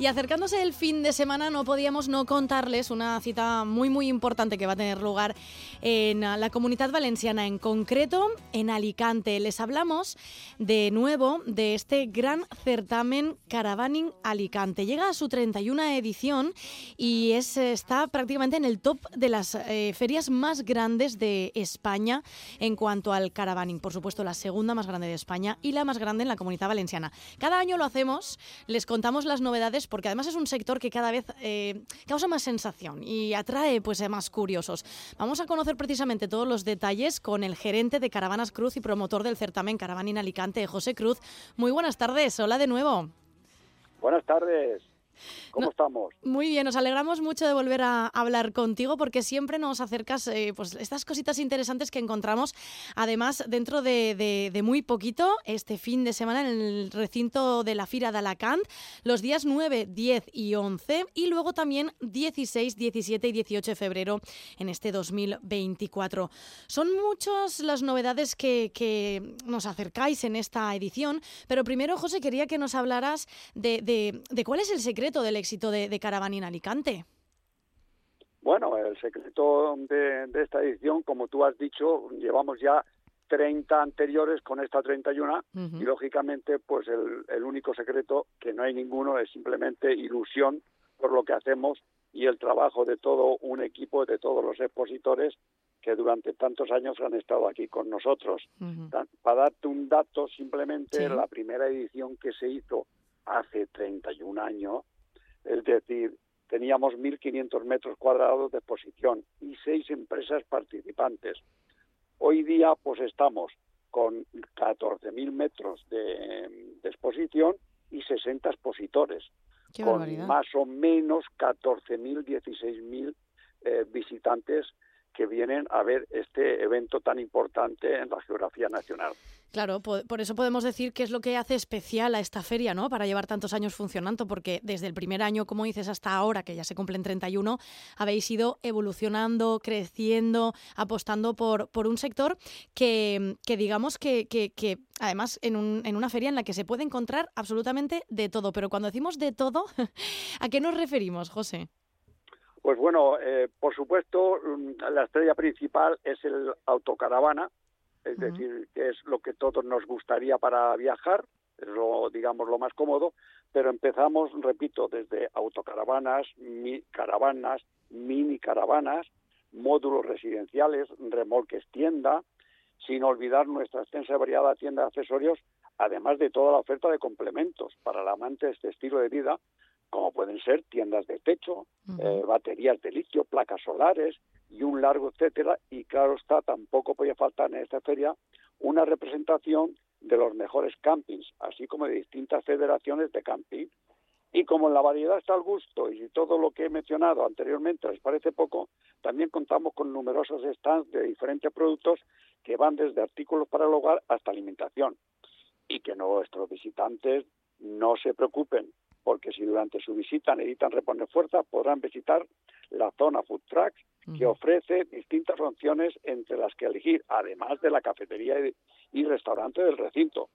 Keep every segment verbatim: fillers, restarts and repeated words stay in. Y acercándose el fin de semana no podíamos no contarles una cita muy muy importante que va a tener lugar en la Comunidad Valenciana, en concreto en Alicante. Les hablamos de nuevo de este gran certamen Caravaning Alicante. Llega a su treinta y una edición y es, está prácticamente en el top de las eh, ferias más grandes de España en cuanto al caravaning. Por supuesto, la segunda más grande de España y la más grande en la Comunidad Valenciana. Cada año lo hacemos, les contamos las novedades, porque además es un sector que cada vez eh, causa más sensación y atrae pues, a más curiosos. Vamos a conocer precisamente todos los detalles con el gerente de Caravanas Cruz y promotor del certamen Caravaning Alicante, José Cruz. Muy buenas tardes, hola de nuevo. Buenas tardes. ¿Cómo no, estamos? Muy bien, nos alegramos mucho de volver a hablar contigo porque siempre nos acercas eh, pues estas cositas interesantes que encontramos. Además, dentro de, de, de muy poquito, este fin de semana en el recinto de la Fira d'Alacant, los días nueve, diez y once y luego también dieciséis, diecisiete y dieciocho de febrero en este dos mil veinticuatro. Son muchas las novedades que, que nos acercáis en esta edición, pero primero, José, quería que nos hablaras de, de, de cuál es el secreto del éxito de, de Caravaning Alicante. Bueno, el secreto de, de esta edición, como tú has dicho, llevamos ya treinta anteriores con esta treinta y uno, uh-huh. y lógicamente pues el, el único secreto, que no hay ninguno, es simplemente ilusión por lo que hacemos y el trabajo de todo un equipo, de todos los expositores que durante tantos años han estado aquí con nosotros. Uh-huh. Para darte un dato, simplemente sí. La primera edición que se hizo hace treinta y uno años, es decir, teníamos mil quinientos metros cuadrados de exposición y seis empresas participantes. Hoy día pues estamos con catorce mil metros de, de exposición y sesenta expositores. Qué con barbaridad. Más o menos catorce mil, dieciséis mil eh, visitantes que vienen a ver este evento tan importante en la geografía nacional. Claro, por, por eso podemos decir que es lo que hace especial a esta feria, ¿no? Para llevar tantos años funcionando, porque desde el primer año, como dices, hasta ahora, que ya se cumplen treinta y uno, habéis ido evolucionando, creciendo, apostando por, por un sector que, que digamos que, que, que además, en, un, en una feria en la que se puede encontrar absolutamente de todo. Pero cuando decimos de todo, ¿a qué nos referimos, José? Pues bueno, eh, por supuesto, la estrella principal es el autocaravana, es uh-huh. decir, que es lo que todos nos gustaría para viajar, es lo, digamos, lo más cómodo, pero empezamos, repito, desde autocaravanas, mi, caravanas, mini caravanas, módulos residenciales, remolques tienda, sin olvidar nuestra extensa y variada tienda de accesorios, además de toda la oferta de complementos para el amante de este estilo de vida, como pueden ser tiendas de techo, uh-huh. eh, baterías de litio, placas solares y un largo etcétera. Y claro está, tampoco podía faltar en esta feria una representación de los mejores campings, así como de distintas federaciones de camping. Y como en la variedad está al gusto y todo lo que he mencionado anteriormente les parece poco, también contamos con numerosos stands de diferentes productos que van desde artículos para el hogar hasta alimentación. Y que nuestros visitantes no se preocupen, porque si durante su visita necesitan reponer fuerzas, podrán visitar la zona Food Truck, que ofrece distintas opciones entre las que elegir, además de la cafetería y restaurante del recinto.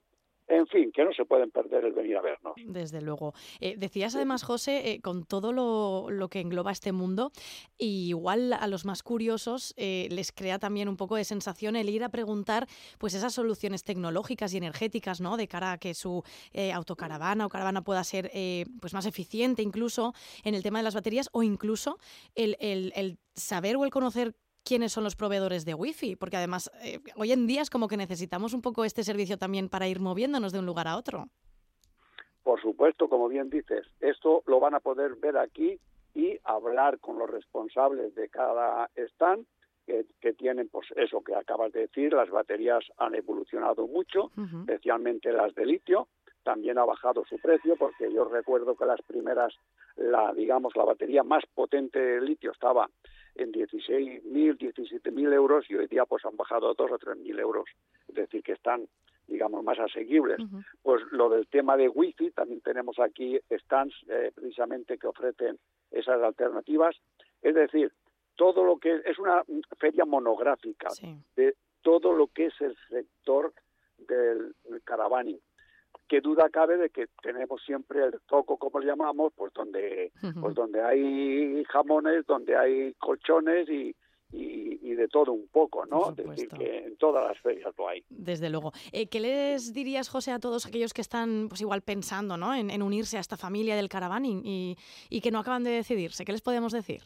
En fin, que no se pueden perder el venir a vernos. Desde luego. Eh, decías además, José, eh, con todo lo, lo que engloba este mundo, y igual a los más curiosos eh, les crea también un poco de sensación el ir a preguntar pues esas soluciones tecnológicas y energéticas, ¿no? De cara a que su eh, autocaravana o caravana pueda ser eh, pues más eficiente, incluso en el tema de las baterías, o incluso el, el, el saber o el conocer quiénes son los proveedores de wifi, porque además eh, hoy en día es como que necesitamos un poco este servicio también para ir moviéndonos de un lugar a otro. Por supuesto, como bien dices, esto lo van a poder ver aquí y hablar con los responsables de cada stand, que, que tienen, pues eso que acabas de decir, las baterías han evolucionado mucho, uh-huh. especialmente las de litio, también ha bajado su precio, porque yo recuerdo que las primeras, la digamos la batería más potente de litio estaba en dieciséis mil, diecisiete mil euros, y hoy día pues han bajado a dos o tres mil euros, es decir, que están, digamos, más asequibles. Uh-huh. Pues lo del tema de wifi, también tenemos aquí stands eh, precisamente que ofrecen esas alternativas, es decir, todo lo que es una feria monográfica sí. de todo lo que es el sector del caravaning. que duda cabe de que tenemos siempre el toco, como le llamamos, pues donde, uh-huh. pues donde hay jamones, donde hay colchones y Y, y de todo un poco, ¿no? Es decir, que en todas las ferias lo hay. Desde luego. Eh, ¿Qué les dirías, José, a todos aquellos que están pues igual pensando, ¿no?, en, en unirse a esta familia del caravaning y, y que no acaban de decidirse? ¿Qué les podemos decir?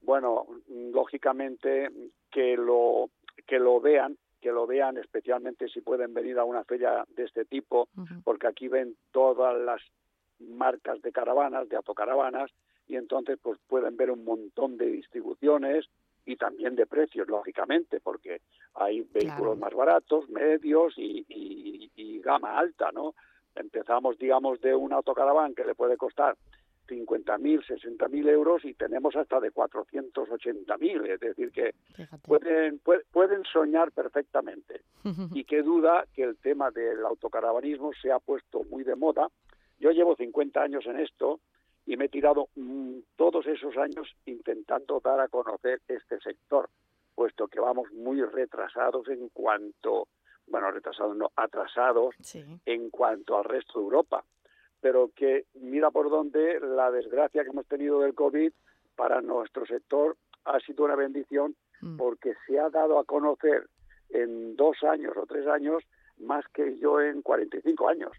Bueno, lógicamente que lo, que lo vean, que lo vean especialmente si pueden venir a una feria de este tipo, uh-huh. porque aquí ven todas las marcas de caravanas, de autocaravanas, y entonces pues pueden ver un montón de distribuciones y también de precios, lógicamente, porque hay vehículos claro. más baratos, medios y, y, y gama alta, ¿no? Empezamos, digamos, de un autocaraván que le puede costar cincuenta mil, sesenta mil euros y tenemos hasta de cuatrocientos ochenta mil, es decir, que pueden, puede, pueden soñar perfectamente. Y qué duda que el tema del autocaravanismo se ha puesto muy de moda. Yo llevo cincuenta años en esto, y me he tirado mmm, todos esos años intentando dar a conocer este sector, puesto que vamos muy retrasados en cuanto, bueno, retrasados no, atrasados sí. en cuanto al resto de Europa. Pero que mira por dónde la desgracia que hemos tenido del COVID para nuestro sector ha sido una bendición, mm. porque se ha dado a conocer en dos años o tres años más que yo en cuarenta y cinco años.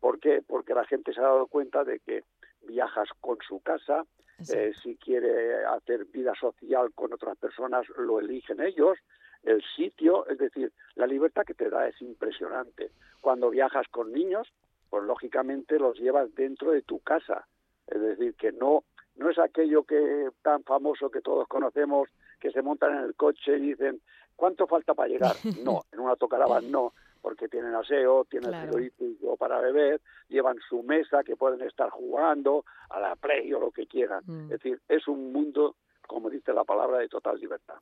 ¿Por qué? Porque la gente se ha dado cuenta de que viajas con su casa, sí. eh, si quiere hacer vida social con otras personas, lo eligen ellos, el sitio, es decir, la libertad que te da es impresionante. Cuando viajas con niños, pues lógicamente los llevas dentro de tu casa, es decir, que no, no es aquello que tan famoso que todos conocemos, que se montan en el coche y dicen, ¿cuánto falta para llegar? No, en una autocaravana no. Porque tienen aseo, tienen claro. frigorífico para beber, llevan su mesa, que pueden estar jugando a la Play o lo que quieran. Mm. Es decir, es un mundo, como dice la palabra, de total libertad.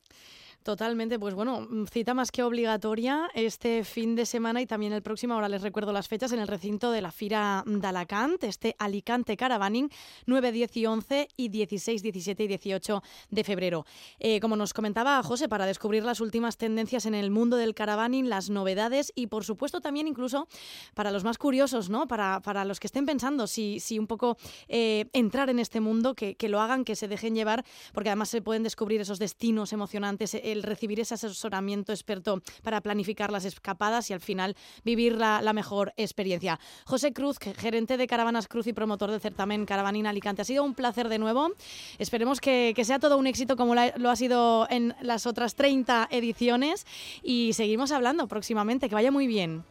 Totalmente, pues bueno, cita más que obligatoria este fin de semana y también el próximo. Ahora les recuerdo las fechas en el recinto de la Fira d'Alacant, este Alicante Caravaning, nueve, diez y once y dieciséis, diecisiete y dieciocho de febrero. Eh, como nos comentaba José, para descubrir las últimas tendencias en el mundo del caravaning, las novedades y por supuesto también incluso para los más curiosos, ¿no? Para, para los que estén pensando si, si un poco eh, entrar en este mundo, que, que lo hagan, que se dejen llevar, porque además se pueden descubrir esos destinos emocionantes, el recibir ese asesoramiento experto para planificar las escapadas y al final vivir la, la mejor experiencia. José Cruz, gerente de Caravanas Cruz y promotor del certamen Caravaning Alicante. Ha sido un placer de nuevo. Esperemos que, que sea todo un éxito como la, lo ha sido en las otras treinta ediciones y seguimos hablando próximamente. Que vaya muy bien.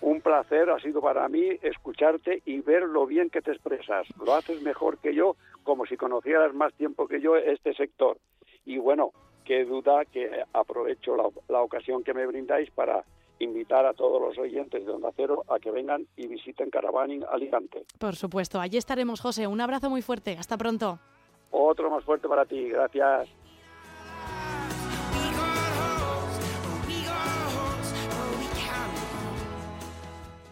Un placer ha sido para mí escucharte y ver lo bien que te expresas. Lo haces mejor que yo, como si conocieras más tiempo que yo este sector. Y bueno, qué duda que aprovecho la, la ocasión que me brindáis para invitar a todos los oyentes de Onda Cero a que vengan y visiten Caravaning Alicante. Por supuesto, allí estaremos, José. Un abrazo muy fuerte. Hasta pronto. Otro más fuerte para ti. Gracias.